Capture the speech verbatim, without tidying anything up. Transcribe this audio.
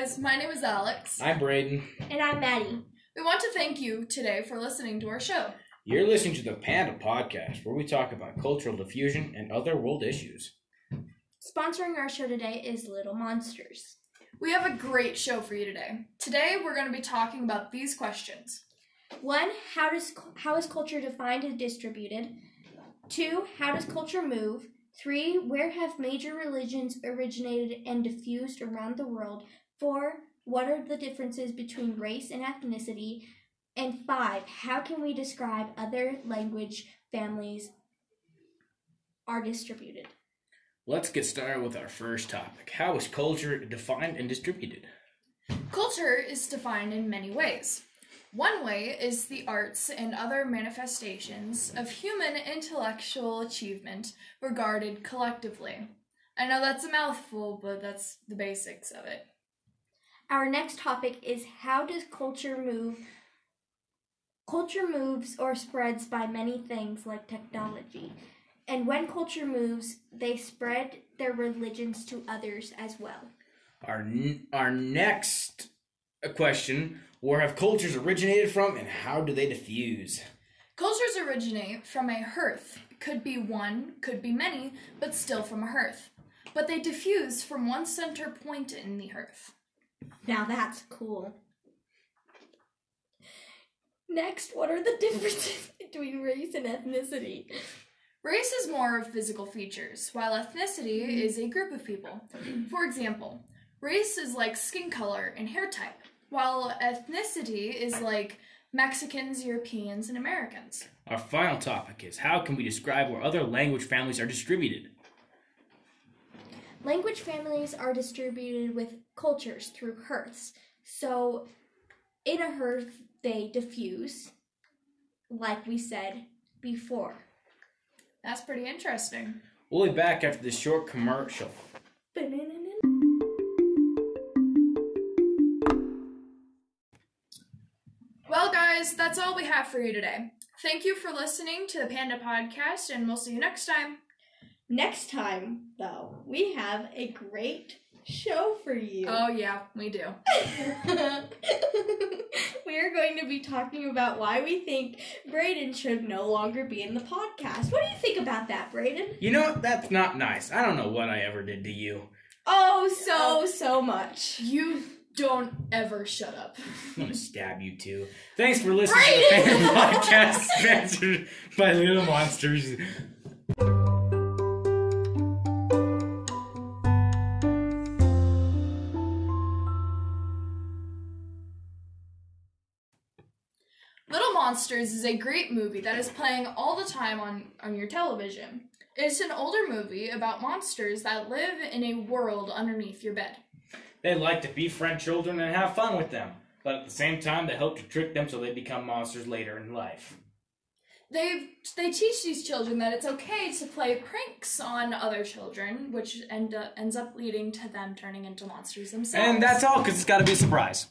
guys, my name is Alex. I'm Braden. And I'm Maddie. We want to thank you today for listening to our show. You're listening to the Panda Podcast, where we talk about cultural diffusion and other world issues. Sponsoring our show today is Little Monsters. We have a great show for you today. Today, we're going to be talking about these questions. One, how does how is culture defined and distributed? Two, how does culture move? Three, where have major religions originated and diffused around the world? Four, what are the differences between race and ethnicity? And five, how can we describe other language families are distributed? Let's get started with our first topic. How is culture defined and distributed? Culture is defined in many ways. One way is the arts and other manifestations of human intellectual achievement regarded collectively. I know that's a mouthful, but that's the basics of it. Our next topic is how does culture move? Culture moves or spreads by many things like technology. And when culture moves, they spread their religions to others as well. Our, n- our next question, where have cultures originated from and how do they diffuse? Cultures originate from a hearth. Could be one, could be many, but still from a hearth. But they diffuse from one center point in the hearth. Now that's cool. Next, what are the differences between race and ethnicity? Race is more of physical features, while ethnicity mm-hmm. is a group of people. For example, race is like skin color and hair type, while ethnicity is like Mexicans, Europeans, and Americans. Our final topic is how can we describe where other language families are distributed? Language families are distributed with cultures through hearths. So, in a hearth, they diffuse, like we said before. That's pretty interesting. We'll be back after this short commercial. Well, guys, that's all we have for you today. Thank you for listening to the Panda Podcast, and we'll see you next time. Next time, though, we have a great show for you. Oh, yeah, we do. We are going to be talking about why we think Braden should no longer be in the podcast. What do you think about that, Braden? You know, that's not nice. I don't know what I ever did to you. Oh, so, uh, so much. You don't ever shut up. I'm going to stab you, too. Thanks for listening Braden! To the Panda Podcast, sponsored by Little Monsters. Monsters is a great movie that is playing all the time on, on your television. It's an older movie about monsters that live in a world underneath your bed. They like to befriend children and have fun with them, but at the same time they hope to trick them so they become monsters later in life. They they teach these children that it's okay to play pranks on other children, which end up, ends up leading to them turning into monsters themselves. And that's all, because it's got to be a surprise.